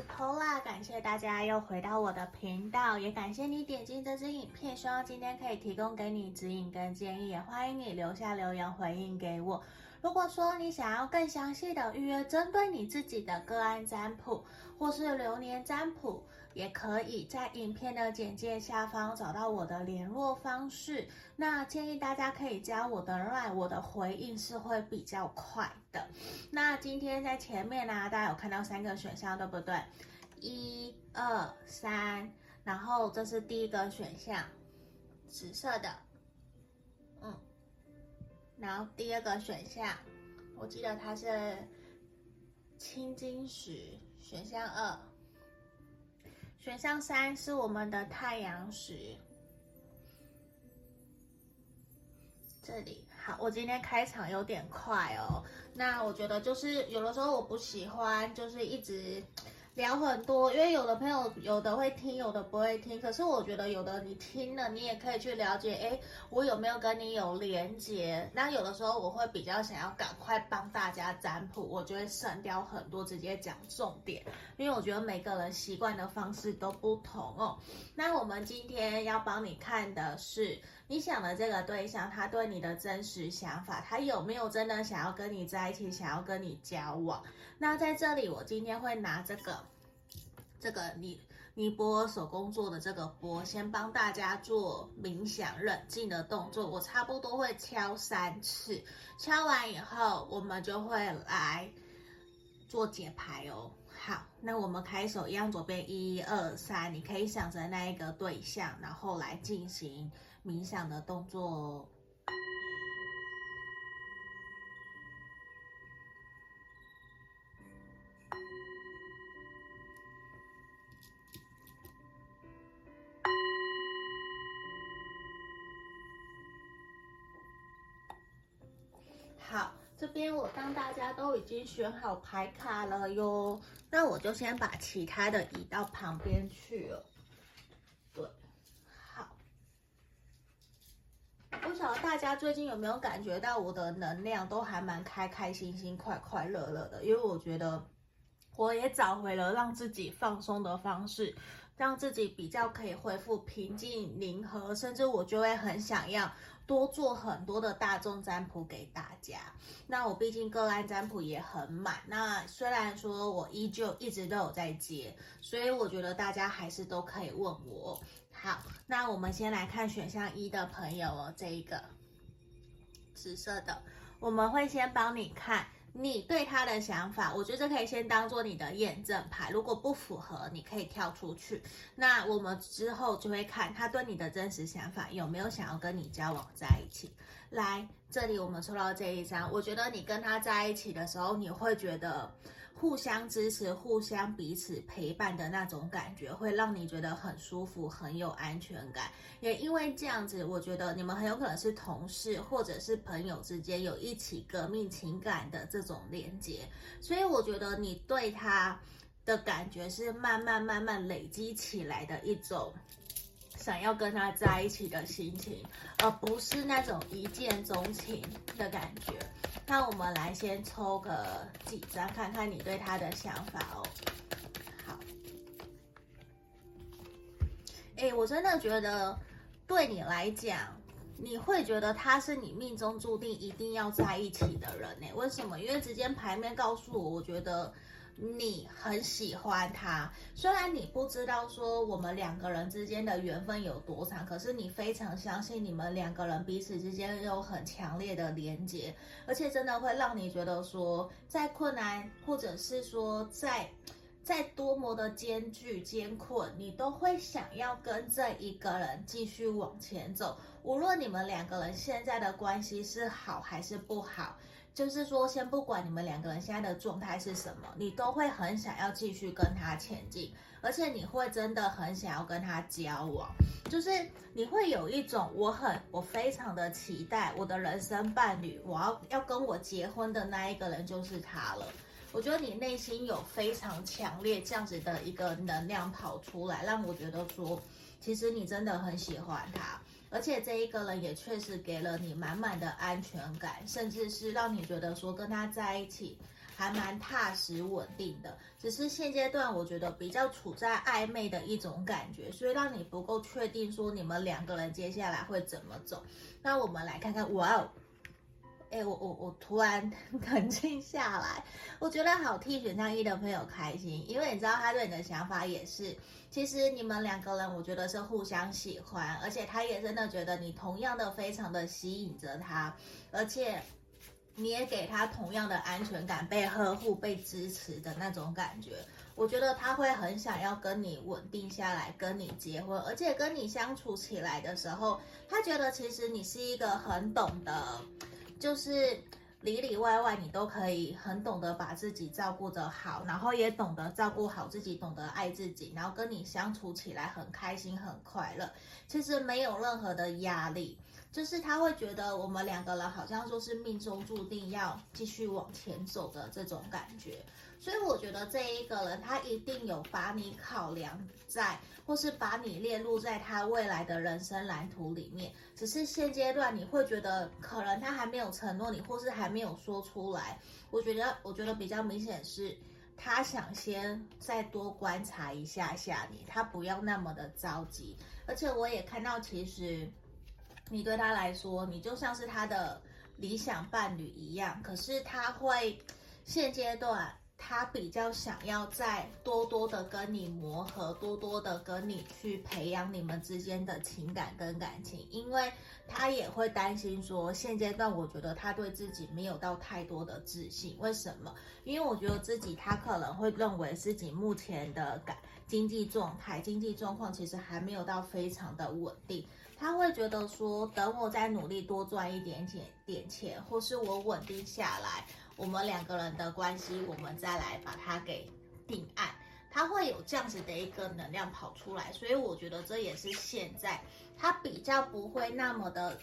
是 Paula， 感谢大家又回到我的频道，也感谢你点击这支影片，希望今天可以提供给你指引跟建议，也欢迎你留下留言回应给我。如果说你想要更详细的预约针对你自己的个案占卜或是流年占卜，也可以在影片的简介下方找到我的联络方式。那建议大家可以加我的 Line， 我的回应是会比较快的。那今天在前面啊，大家有看到3个选项对不对？1、2、3，然后这是第一个选项，紫色的，然后第二个选项，我记得它是青金石，选项2。选项3是我们的太阳石，这里。好，我今天开场有点快哦。那我觉得就是有的时候我不喜欢，就是一直聊很多，因为有的朋友有的会听，有的不会听。可是我觉得有的你听了，你也可以去了解，我有没有跟你有连结？那有的时候我会比较想要赶快帮大家占卜，我就会省掉很多，直接讲重点。因为我觉得每个人习惯的方式都不同哦。那我们今天要帮你看的是，你想的这个对象，他对你的真实想法，他有没有真的想要跟你在一起，想要跟你交往？那在这里，我今天会拿这个尼泊尔手工做的这个钵，先帮大家做冥想冷静的动作，我差不多会敲3次，敲完以后我们就会来做解牌哦。好，那我们开手一样，左边1、2、3，你可以想着那一个对象，然后来进行冥想的动作哦。好，这边我当大家都已经选好牌卡了哟，那我就先把其他的移到旁边去了。对，好。不晓得大家最近有没有感觉到我的能量都还蛮开心、快乐的，因为我觉得我也找回了让自己放松的方式，让自己比较可以恢复平静宁和，甚至我就会很想要多做很多的大众占卜给大家。那我毕竟个案占卜也很满，那虽然说我依旧一直都有在接，所以我觉得大家还是都可以问我。好，那我们先来看选项1的朋友哦，这一个紫色的，我们会先帮你看你对他的想法，我觉得可以先当做你的验证牌，如果不符合你可以跳出去。那我们之后就会看他对你的真实想法，有没有想要跟你交往在一起。来，这里我们抽到这一张，我觉得你跟他在一起的时候，你会觉得互相支持、互相彼此陪伴的那种感觉，会让你觉得很舒服、很有安全感。也因为这样子，我觉得你们很有可能是同事或者是朋友之间有一起革命情感的这种连结，所以我觉得你对他的感觉是慢慢累积起来的一种想要跟他在一起的心情，而不是那种一见钟情的感觉。那我们来先抽个几张，看看你对他的想法哦。好，我真的觉得对你来讲，你会觉得他是你命中注定一定要在一起的人呢？为什么？因为直接牌面告诉我，我觉得你很喜欢他，虽然你不知道说我们两个人之间的缘分有多长，可是你非常相信你们两个人彼此之间有很强烈的连结，而且真的会让你觉得说，在困难或者是说在多么的艰困，你都会想要跟这一个人继续往前走，无论你们两个人现在的关系是好还是不好。就是说，先不管你们两个人现在的状态是什么，你都会很想要继续跟他前进，而且你会真的很想要跟他交往，就是你会有一种我非常的期待我的人生伴侣，我要跟我结婚的那一个人就是他了。我觉得你内心有非常强烈这样子的一个能量跑出来，让我觉得说，其实你真的很喜欢他。而且这一个人也确实给了你满满的安全感，甚至是让你觉得说跟他在一起还蛮踏实稳定的，只是现阶段我觉得比较处在暧昧的一种感觉，所以让你不够确定说你们两个人接下来会怎么走。那我们来看看，哇哦，我突然冷静下来，我觉得好替选项一的朋友开心，因为你知道他对你的想法也是，其实你们两个人我觉得是互相喜欢，而且他也真的觉得你同样的非常的吸引着他，而且你也给他同样的安全感，被呵护被支持的那种感觉。我觉得他会很想要跟你稳定下来，跟你结婚，而且跟你相处起来的时候，他觉得其实你是一个很懂得，就是里里外外你都可以很懂得把自己照顾得好，然后也懂得照顾好自己，懂得爱自己，然后跟你相处起来很开心很快乐，其实没有任何的压力，就是他会觉得我们两个人好像说是命中注定要继续往前走的这种感觉。所以我觉得这一个人他一定有把你考量在，或是把你列入在他未来的人生蓝图里面，只是现阶段你会觉得可能他还没有承诺你，或是还没有说出来。我觉得比较明显是他想先再多观察一下下你，他不要那么的着急。而且我也看到其实你对他来说，你就像是他的理想伴侣一样，可是他会现阶段他比较想要再多多的跟你磨合，多多的跟你去培养你们之间的情感跟感情，因为他也会担心说现阶段我觉得他对自己没有到太多的自信。为什么？因为我觉得自己他可能会认为自己目前的经济状况其实还没有到非常的稳定，他会觉得说等我再努力多赚一点钱，或是我稳定下来，我们两个人的关系我们再来把它给定案，他会有这样子的一个能量跑出来。所以我觉得这也是现在他比较不会那么的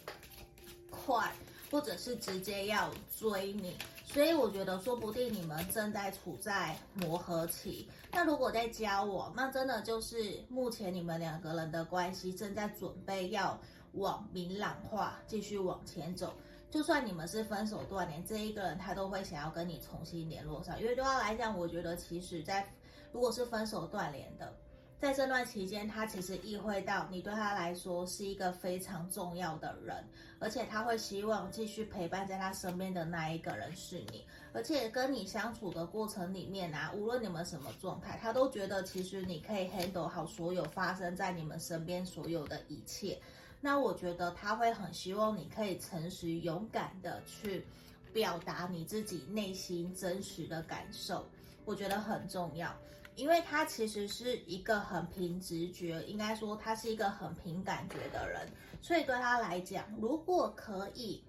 快，或者是直接要追你，所以我觉得说不定你们正在处在磨合期。那如果在交往，那真的就是目前你们两个人的关系正在准备要往明朗化继续往前走，就算你们是分手断联，这一个人他都会想要跟你重新联络上，因为对他来讲，我觉得其实在如果是分手断联的，在这段期间他其实意会到你对他来说是一个非常重要的人，而且他会希望继续陪伴在他身边的那一个人是你，而且跟你相处的过程里面啊，无论你们什么状态，他都觉得其实你可以 handle 好所有发生在你们身边所有的一切。那我觉得他会很希望你可以诚实勇敢的去表达你自己内心真实的感受，我觉得很重要，因为他其实是一个很凭直觉，应该说他是一个很凭感觉的人，所以对他来讲，如果可以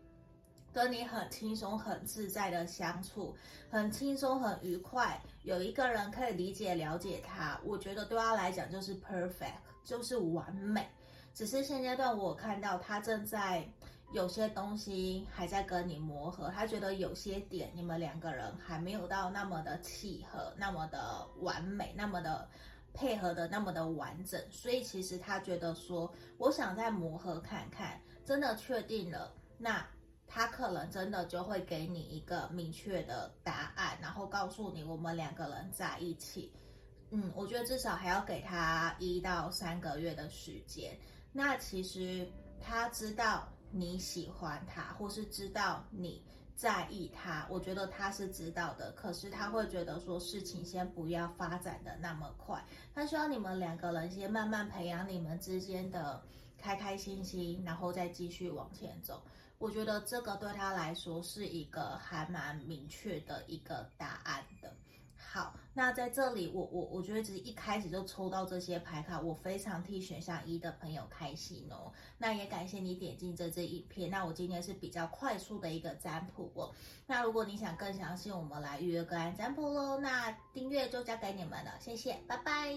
跟你很轻松很自在的相处，很轻松很愉快，有一个人可以理解了解他，我觉得对他来讲就是 perfect， 就是完美。只是现阶段我看到他正在有些东西还在跟你磨合，他觉得有些点你们两个人还没有到那么的契合，那么的完美，那么的配合的那么的完整，所以其实他觉得说我想再磨合看看，真的确定了，那他可能真的就会给你一个明确的答案，然后告诉你我们两个人在一起。我觉得至少还要给他1到3个月的时间。那其实他知道你喜欢他，或是知道你在意他，我觉得他是知道的，可是他会觉得说事情先不要发展的那么快，他希望你们两个人先慢慢培养你们之间的开开心心，然后再继续往前走。我觉得这个对他来说是一个还蛮明确的一个答案的。好，那在这里我觉得只是一开始就抽到这些牌卡，我非常替选项一的朋友开心哦。那也感谢你点进这支影片，那我今天是比较快速的一个占卜哦。那如果你想更详细，我们来预约个案占卜咯，那订阅就交给你们了，谢谢，拜拜。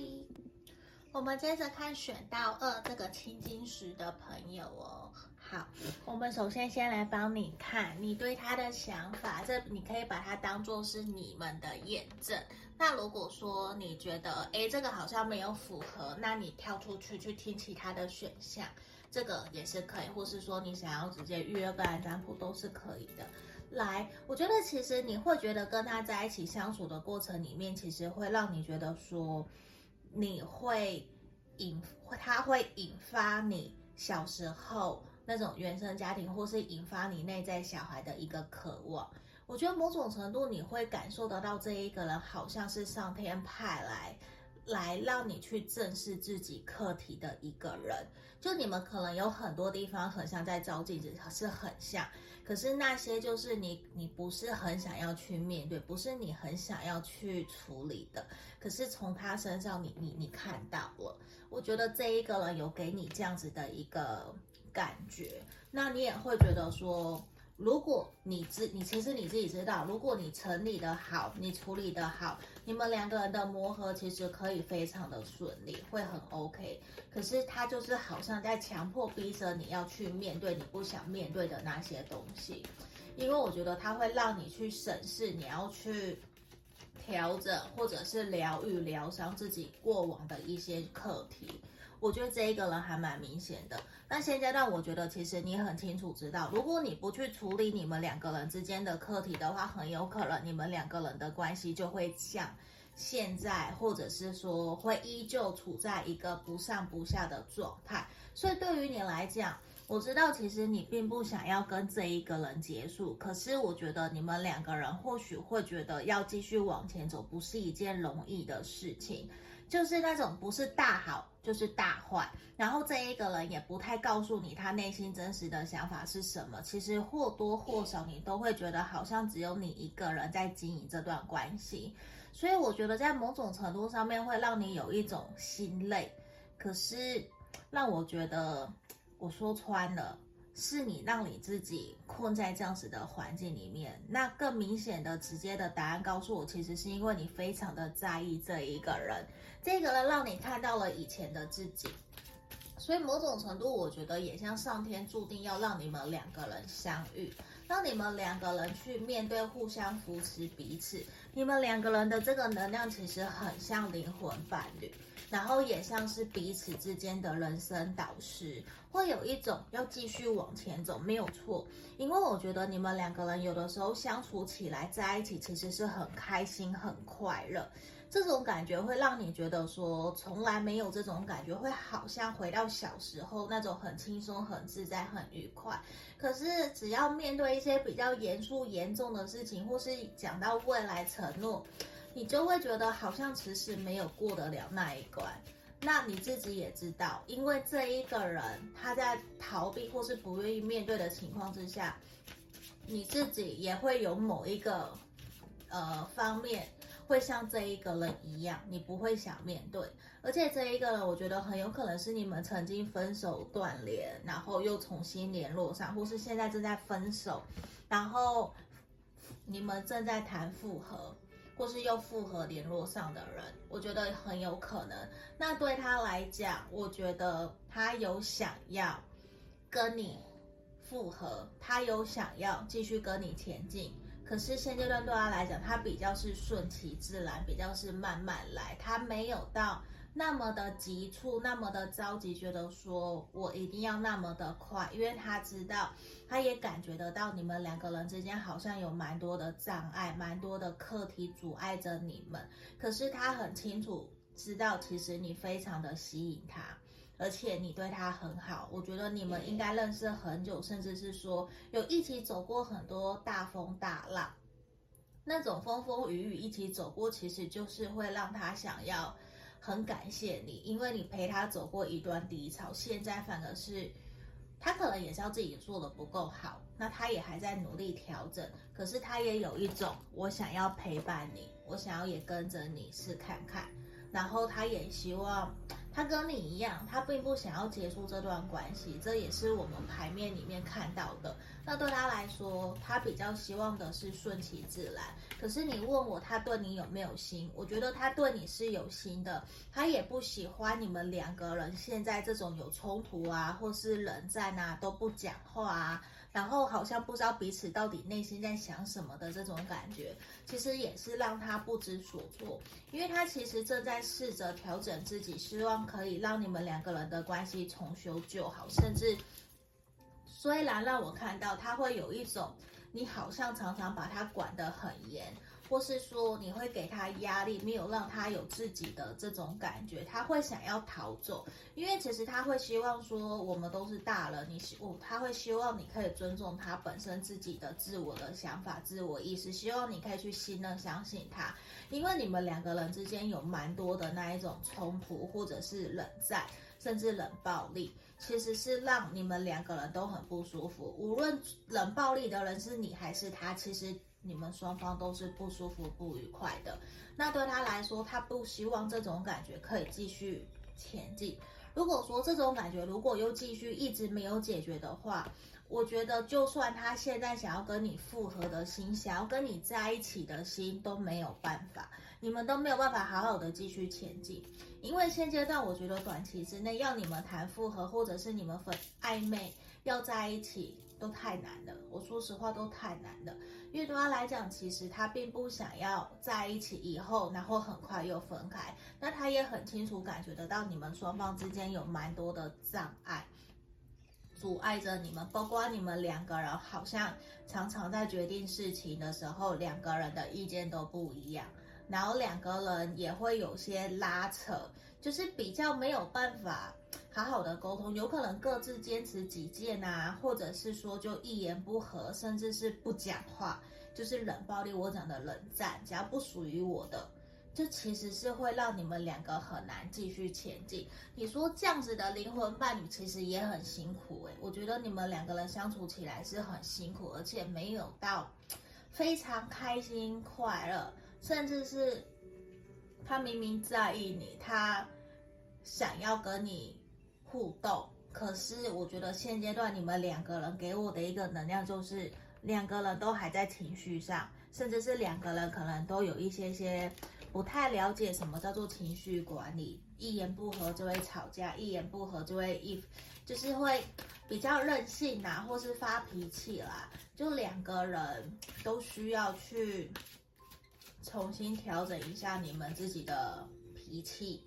我们接着看选到2这个青金石的朋友哦。好，我们首先先来帮你看你对他的想法，这你可以把它当作是你们的验证。那如果说你觉得这个好像没有符合，那你跳出去去听其他的选项，这个也是可以，或是说你想要直接预约个案占卜都是可以的。来，我觉得其实你会觉得跟他在一起相处的过程里面，其实会让你觉得说，你会他会引发你小时候那种原生家庭，或是引发你内在小孩的一个渴望。我觉得某种程度你会感受得到，这一个人好像是上天派来让你去正视自己课题的一个人。就你们可能有很多地方很像，在照镜子是很像，可是那些就是你不是很想要去面对，不是你很想要去处理的，可是从他身上你看到了。我觉得这一个人有给你这样子的一个感觉，那你也会觉得说，如果你自己知道，如果你整理的好，你处理的好，你们两个人的磨合其实可以非常的顺利，会很 OK。可是他就是好像在强迫逼着你要去面对你不想面对的那些东西，因为我觉得他会让你去审视，你要去调整或者是疗愈、疗伤自己过往的一些课题。我觉得这一个人还蛮明显的。那现阶段我觉得其实你很清楚知道，如果你不去处理你们两个人之间的课题的话，很有可能你们两个人的关系就会像现在，或者是说会依旧处在一个不上不下的状态。所以对于你来讲，我知道其实你并不想要跟这一个人结束，可是我觉得你们两个人或许会觉得要继续往前走不是一件容易的事情，就是那种不是大好就是大坏，然后这一个人也不太告诉你他内心真实的想法是什么。其实或多或少你都会觉得好像只有你一个人在经营这段关系，所以我觉得在某种程度上面会让你有一种心累。可是让我觉得，我说穿了，是你让你自己困在这样子的环境里面。那更明显的直接的答案告诉我，其实是因为你非常的在意这一个人，这个人让你看到了以前的自己，所以某种程度我觉得也像上天注定要让你们两个人相遇，让你们两个人去面对，互相扶持彼此。你们两个人的这个能量其实很像灵魂伴侣，然后也像是彼此之间的人生导师，会有一种要继续往前走，没有错。因为我觉得你们两个人有的时候相处起来，在一起其实是很开心很快乐，这种感觉会让你觉得说从来没有这种感觉，会好像回到小时候那种很轻松很自在很愉快。可是只要面对一些比较严肃严重的事情，或是讲到未来承诺，你就会觉得好像迟迟没有过得了那一关。那你自己也知道，因为这一个人他在逃避或是不愿意面对的情况之下，你自己也会有某一个方面会像这一个人一样，你不会想面对。而且这一个人我觉得很有可能是你们曾经分手断联，然后又重新联络上，或是现在正在分手，然后你们正在谈复合，或是又复合联络上的人，我觉得很有可能。那对他来讲，我觉得他有想要跟你复合，他有想要继续跟你前进，可是现阶段对他来讲，他比较是顺其自然，比较是慢慢来，他没有到那么的急促，那么的着急，觉得说我一定要那么的快。因为他知道，他也感觉得到你们两个人之间好像有蛮多的障碍，蛮多的课题阻碍着你们。可是他很清楚知道，其实你非常的吸引他，而且你对他很好。我觉得你们应该认识很久，甚至是说有一起走过很多大风大浪，那种风风雨雨一起走过，其实就是会让他想要很感谢你，因为你陪他走过一段低潮，现在反而是他可能也是要自己做的不够好，那他也还在努力调整，可是他也有一种我想要陪伴你，我想要也跟着你试看看，然后他也希望他跟你一样，他并不想要结束这段关系，这也是我们牌面里面看到的。那对他来说，他比较希望的是顺其自然。可是你问我他对你有没有心，我觉得他对你是有心的，他也不喜欢你们两个人现在这种有冲突啊，或是冷战啊，都不讲话啊，然后好像不知道彼此到底内心在想什么的这种感觉，其实也是让他不知所措。因为他其实正在试着调整自己，希望可以让你们两个人的关系重修旧好。甚至虽然让我看到他会有一种你好像常常把他管得很严，或是说你会给他压力，没有让他有自己的这种感觉，他会想要逃走。因为其实他会希望说我们都是大人，他会希望你可以尊重他本身自己的自我的想法、自我意识，希望你可以去信任、相信他。因为你们两个人之间有蛮多的那一种冲突，或者是冷战，甚至冷暴力，其实是让你们两个人都很不舒服。无论冷暴力的人是你还是他，其实你们双方都是不舒服不愉快的。那对他来说，他不希望这种感觉可以继续前进。如果说这种感觉如果又继续一直没有解决的话，我觉得就算他现在想要跟你复合的心，想要跟你在一起的心都没有办法，你们都没有办法好好的继续前进。因为现阶段我觉得短期之内要你们谈复合，或者是你们分暧昧要在一起都太难了，我说实话都太难了。因为对他来讲，其实他并不想要在一起以后然后很快又分开，那他也很清楚感觉得到你们双方之间有蛮多的障碍阻碍着你们，包括你们两个人好像常常在决定事情的时候，两个人的意见都不一样，然后两个人也会有些拉扯，就是比较没有办法好好的沟通，有可能各自坚持己见啊，或者是说就一言不合，甚至是不讲话，就是冷暴力，我讲的冷战，只要不属于我的，这其实是会让你们两个很难继续前进。你说这样子的灵魂伴侣其实也很辛苦欸，我觉得你们两个人相处起来是很辛苦，而且没有到非常开心快乐，甚至是他明明在意你，他想要跟你互动，可是我觉得现阶段你们两个人给我的一个能量就是两个人都还在情绪上，甚至是两个人可能都有一些不太了解什么叫做情绪管理，一言不合就会吵架，一言不合就会就是会比较任性啊，或是发脾气啦，就两个人都需要去重新调整一下你们自己的脾气，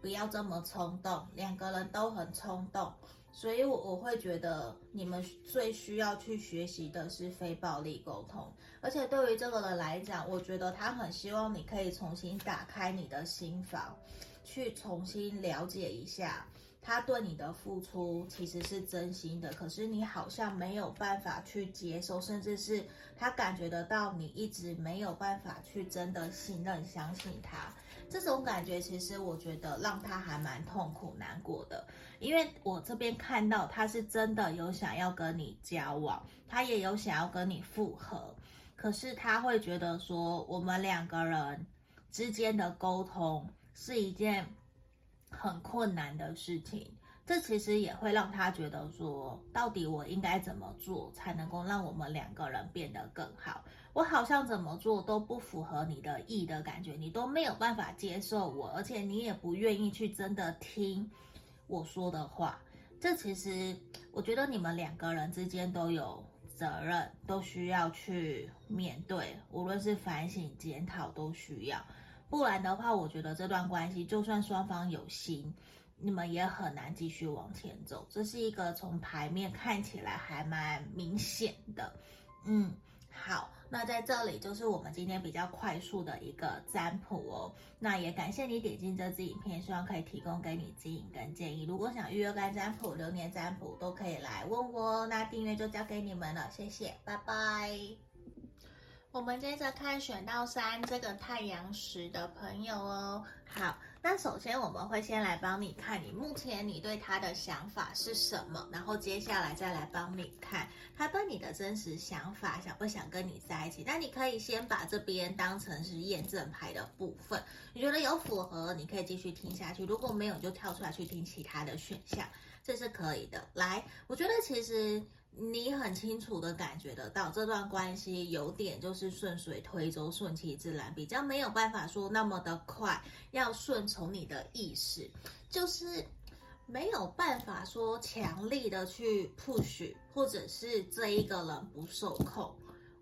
不要这么冲动，两个人都很冲动，所以我会觉得你们最需要去学习的是非暴力沟通。而且对于这个人来讲，我觉得他很希望你可以重新打开你的心房，去重新了解一下他对你的付出其实是真心的，可是你好像没有办法去接受，甚至是他感觉得到你一直没有办法去真的信任相信他，这种感觉其实我觉得让他还蛮痛苦难过的。因为我这边看到他是真的有想要跟你交往，他也有想要跟你复合，可是他会觉得说我们两个人之间的沟通是一件很困难的事情，这其实也会让他觉得说到底我应该怎么做才能够让我们两个人变得更好，我好像怎么做都不符合你的意的感觉，你都没有办法接受我，而且你也不愿意去真的听我说的话。这其实我觉得你们两个人之间都有责任，都需要去面对，无论是反省检讨都需要，不然的话我觉得这段关系就算双方有心，你们也很难继续往前走。这是一个从牌面看起来还蛮明显的。好，那在这里就是我们今天比较快速的一个占卜哦。那也感谢你点进这支影片，希望可以提供给你指引跟建议。如果想预约干占卜、流年占卜都可以来问我，那订阅就交给你们了，谢谢，拜拜。我们接着看选到3这个太阳石的朋友哦。好，那首先我们会先来帮你看你目前你对他的想法是什么，然后接下来再来帮你看他对你的真实想法，想不想跟你在一起。那你可以先把这边当成是验证牌的部分，你觉得有符合你可以继续听下去，如果没有就跳出来去听其他的选项，这是可以的。来，我觉得其实你很清楚的感觉得到这段关系有点就是顺水推舟，顺其自然，比较没有办法说那么的快要顺从你的意识，就是没有办法说强力的去 push， 或者是这一个人不受控。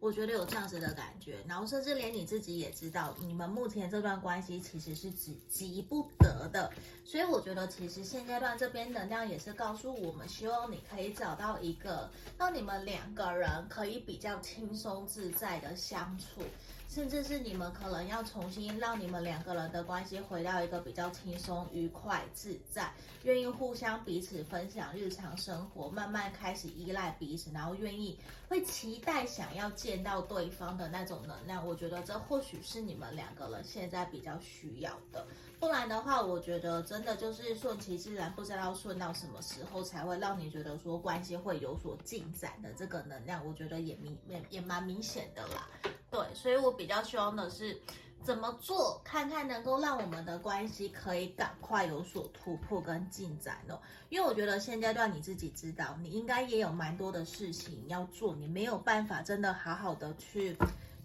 我觉得有这样子的感觉，然后甚至连你自己也知道，你们目前这段关系其实是急不得的。所以我觉得其实现阶段这边能量也是告诉我们，希望你可以找到一个让你们两个人可以比较轻松自在的相处，甚至是你们可能要重新让你们两个人的关系回到一个比较轻松愉快自在，愿意互相彼此分享日常生活，慢慢开始依赖彼此，然后愿意会期待想要见到对方的那种能量。我觉得这或许是你们两个人现在比较需要的，不然的话我觉得真的就是顺其自然，不知道顺到什么时候才会让你觉得说关系会有所进展的这个能量，我觉得也蛮明显的啦。对，所以我比较希望的是怎么做看看能够让我们的关系可以赶快有所突破跟进展哦。因为我觉得现阶段你自己知道你应该也有蛮多的事情要做，你没有办法真的好好的去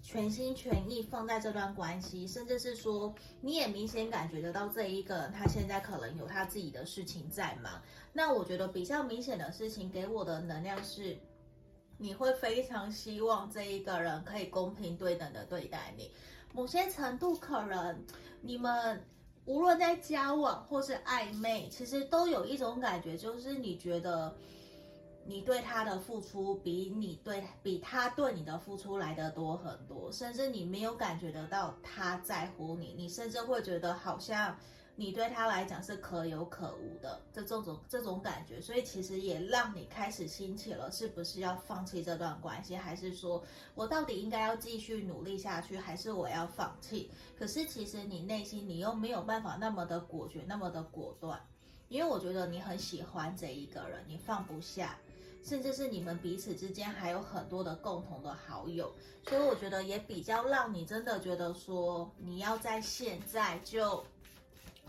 全心全意放在这段关系，甚至是说你也明显感觉得到这一个人他现在可能有他自己的事情在忙。那我觉得比较明显的事情给我的能量是，你会非常希望这一个人可以公平对等的对待你，某些程度可能你们无论在交往或是暧昧，其实都有一种感觉，就是你觉得你对他的付出比他对你的付出来得多很多，甚至你没有感觉得到他在乎你，你甚至会觉得好像你对他来讲是可有可无的这种感觉。所以其实也让你开始兴起了是不是要放弃这段关系，还是说我到底应该要继续努力下去，还是我要放弃。可是其实你内心你又没有办法那么的果决那么的果断，因为我觉得你很喜欢这一个人，你放不下，甚至是你们彼此之间还有很多的共同的好友。所以我觉得也比较让你真的觉得说你要在现在就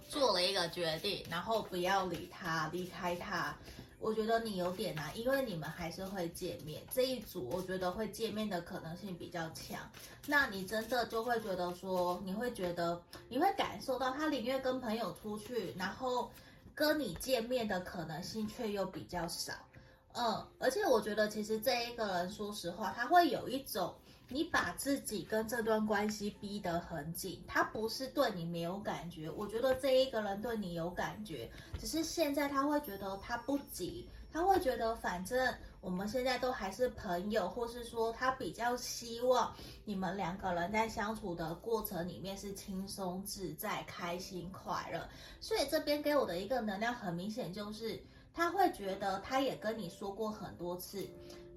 做了一个决定，然后不要离开他。我觉得你有点难，因为你们还是会见面，这一组我觉得会见面的可能性比较强。那你真的就会觉得说你会感受到他宁愿跟朋友出去，然后跟你见面的可能性却又比较少。而且我觉得其实这一个人说实话他会有一种你把自己跟这段关系逼得很紧，他不是对你没有感觉，我觉得这一个人对你有感觉，只是现在他会觉得他不急，他会觉得反正我们现在都还是朋友，或是说他比较希望你们两个人在相处的过程里面是轻松自在开心快乐。所以这边给我的一个能量很明显就是他会觉得他也跟你说过很多次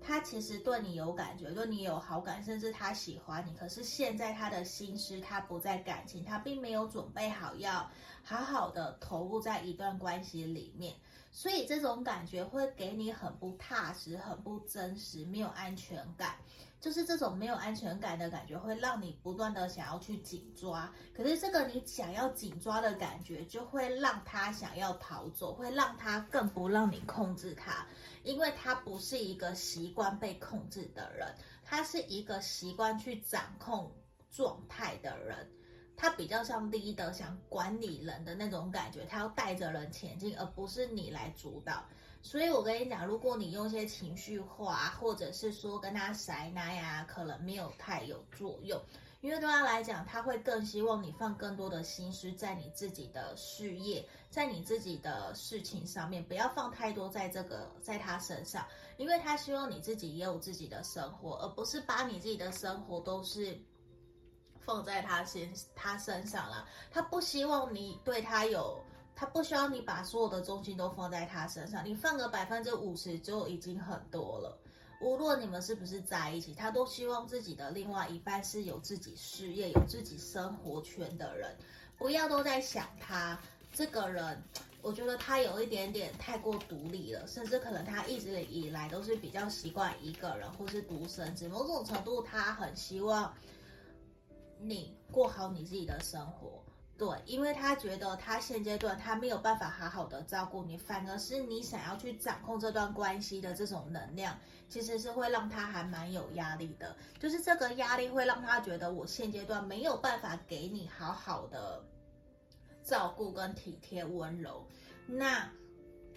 他其实对你有感觉，对你有好感，甚至他喜欢你，可是现在他的心思他不在感情，他并没有准备好要好好的投入在一段关系里面。所以这种感觉会给你很不踏实，很不真实，没有安全感。就是这种没有安全感的感觉会让你不断的想要去紧抓，可是这个你想要紧抓的感觉就会让他想要逃走，会让他更不让你控制他，因为他不是一个习惯被控制的人，他是一个习惯去掌控状态的人，他比较像 leader 想管理人的那种感觉，他要带着人前进，而不是你来主导。所以我跟你讲，如果你用一些情绪化，或者是说跟他塞奶呀，可能没有太有作用，因为对他来讲，他会更希望你放更多的心思在你自己的事业，在你自己的事情上面，不要放太多在他身上，因为他希望你自己也有自己的生活，而不是把你自己的生活都是放在他身上啦。他不希望你对他有。他不需要你把所有的重心都放在他身上，你放个50%就已经很多了。无论你们是不是在一起，他都希望自己的另外一半是有自己事业、有自己生活圈的人，不要都在想他这个人。我觉得他有一点点太过独立了，甚至可能他一直以来都是比较习惯一个人或是独生子，某种程度他很希望你过好你自己的生活。对，因为他觉得他现阶段他没有办法好好的照顾你，反而是你想要去掌控这段关系的这种能量，其实是会让他还蛮有压力的。就是这个压力会让他觉得我现阶段没有办法给你好好的照顾跟体贴温柔。那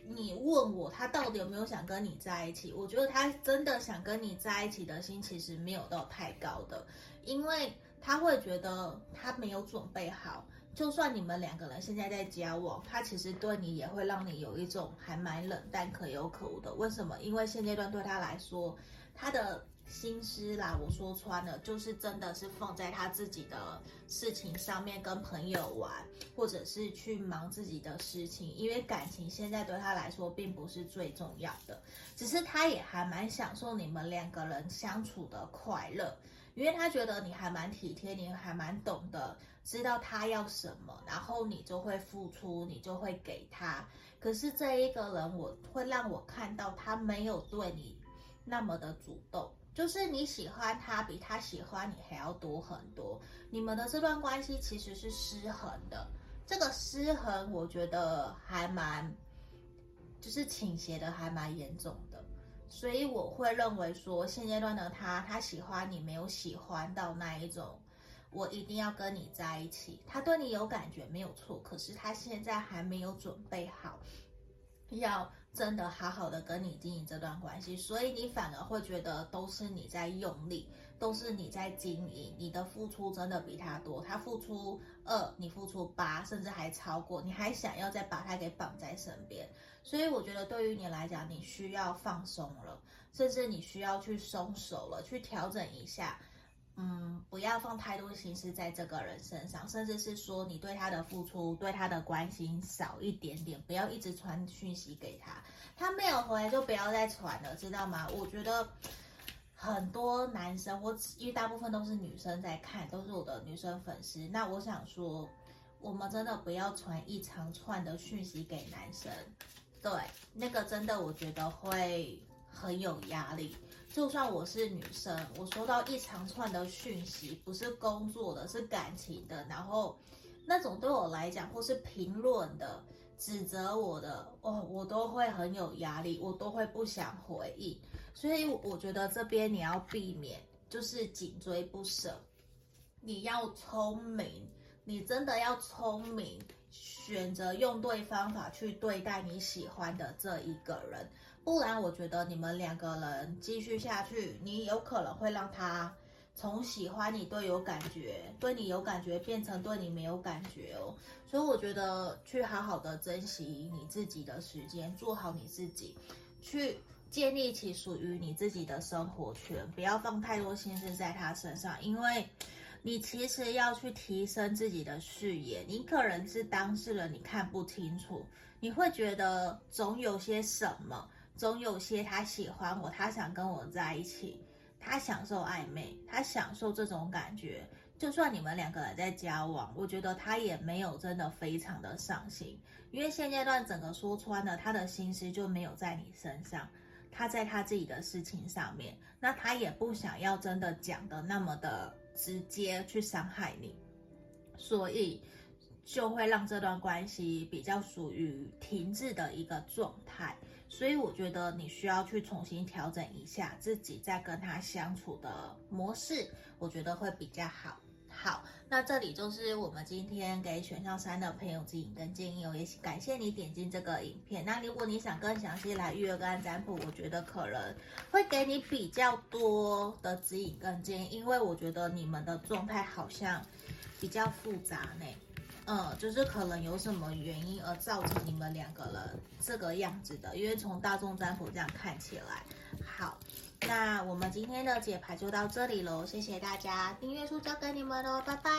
你问我他到底有没有想跟你在一起，我觉得他真的想跟你在一起的心其实没有到太高的，因为他会觉得他没有准备好，就算你们两个人现在在交往，他其实对你也会让你有一种还蛮冷淡可有可无的。为什么？因为现阶段对他来说，他的心思啦，我说穿了就是真的是放在他自己的事情上面，跟朋友玩，或者是去忙自己的事情，因为感情现在对他来说并不是最重要的，只是他也还蛮享受你们两个人相处的快乐，因为他觉得你还蛮体贴，你还蛮懂得知道他要什么，然后你就会付出，你就会给他。可是这一个人，我会让我看到他没有对你那么的主动，就是你喜欢他比他喜欢你还要多很多，你们的这段关系其实是失衡的。这个失衡我觉得还蛮就是倾斜的，还蛮严重的。所以我会认为说现阶段的他喜欢你没有喜欢到那一种我一定要跟你在一起，他对你有感觉没有错，可是他现在还没有准备好要真的好好的跟你经营这段关系，所以你反而会觉得都是你在用力，都是你在经营，你的付出真的比他多，他付出2，你付出8，甚至还超过，你还想要再把他给绑在身边。所以我觉得对于你来讲，你需要放松了，甚至你需要去松手了，去调整一下，不要放太多心思在这个人身上，甚至是说你对他的付出，对他的关心少一点点，不要一直传讯息给他，他没有回来就不要再传了，知道吗？我觉得很多男生，我因为大部分都是女生在看，都是我的女生粉丝，那我想说我们真的不要传一长串的讯息给男生，对，那个真的我觉得会很有压力。就算我是女生，我收到一长串的讯息，不是工作的，是感情的，然后那种对我来讲，或是评论的、指责我的，我都会很有压力，我都会不想回应。所以我觉得这边你要避免，就是紧追不舍。你要聪明，你真的要聪明，选择用对方法去对待你喜欢的这一个人。不然我觉得你们两个人继续下去，你有可能会让他从喜欢你对你有感觉变成对你没有感觉哦。所以我觉得去好好的珍惜你自己的时间，做好你自己，去建立起属于你自己的生活圈，不要放太多心思在他身上，因为你其实要去提升自己的视野，你可能是当事人，你看不清楚，你会觉得总有些什么，总有些他喜欢我，他想跟我在一起，他享受暧昧，他享受这种感觉。就算你们两个人在交往，我觉得他也没有真的非常的上心，因为现阶段整个说穿了，他的心思就没有在你身上，他在他自己的事情上面，那他也不想要真的讲的那么的直接去伤害你，所以就会让这段关系比较属于停滞的一个状态。所以我觉得你需要去重新调整一下自己在跟他相处的模式，我觉得会比较好。好，那这里就是我们今天给选项3的朋友指引跟建议哦，也感谢你点进这个影片。那如果你想更详细来预约跟占卜，我觉得可能会给你比较多的指引跟建议，因为我觉得你们的状态好像比较复杂呢。就是可能有什么原因而造成你们两个人这个样子的，因为从大众占卜这样看起来。好，那我们今天的解牌就到这里咯，谢谢大家，订阅数交给你们咯，拜拜。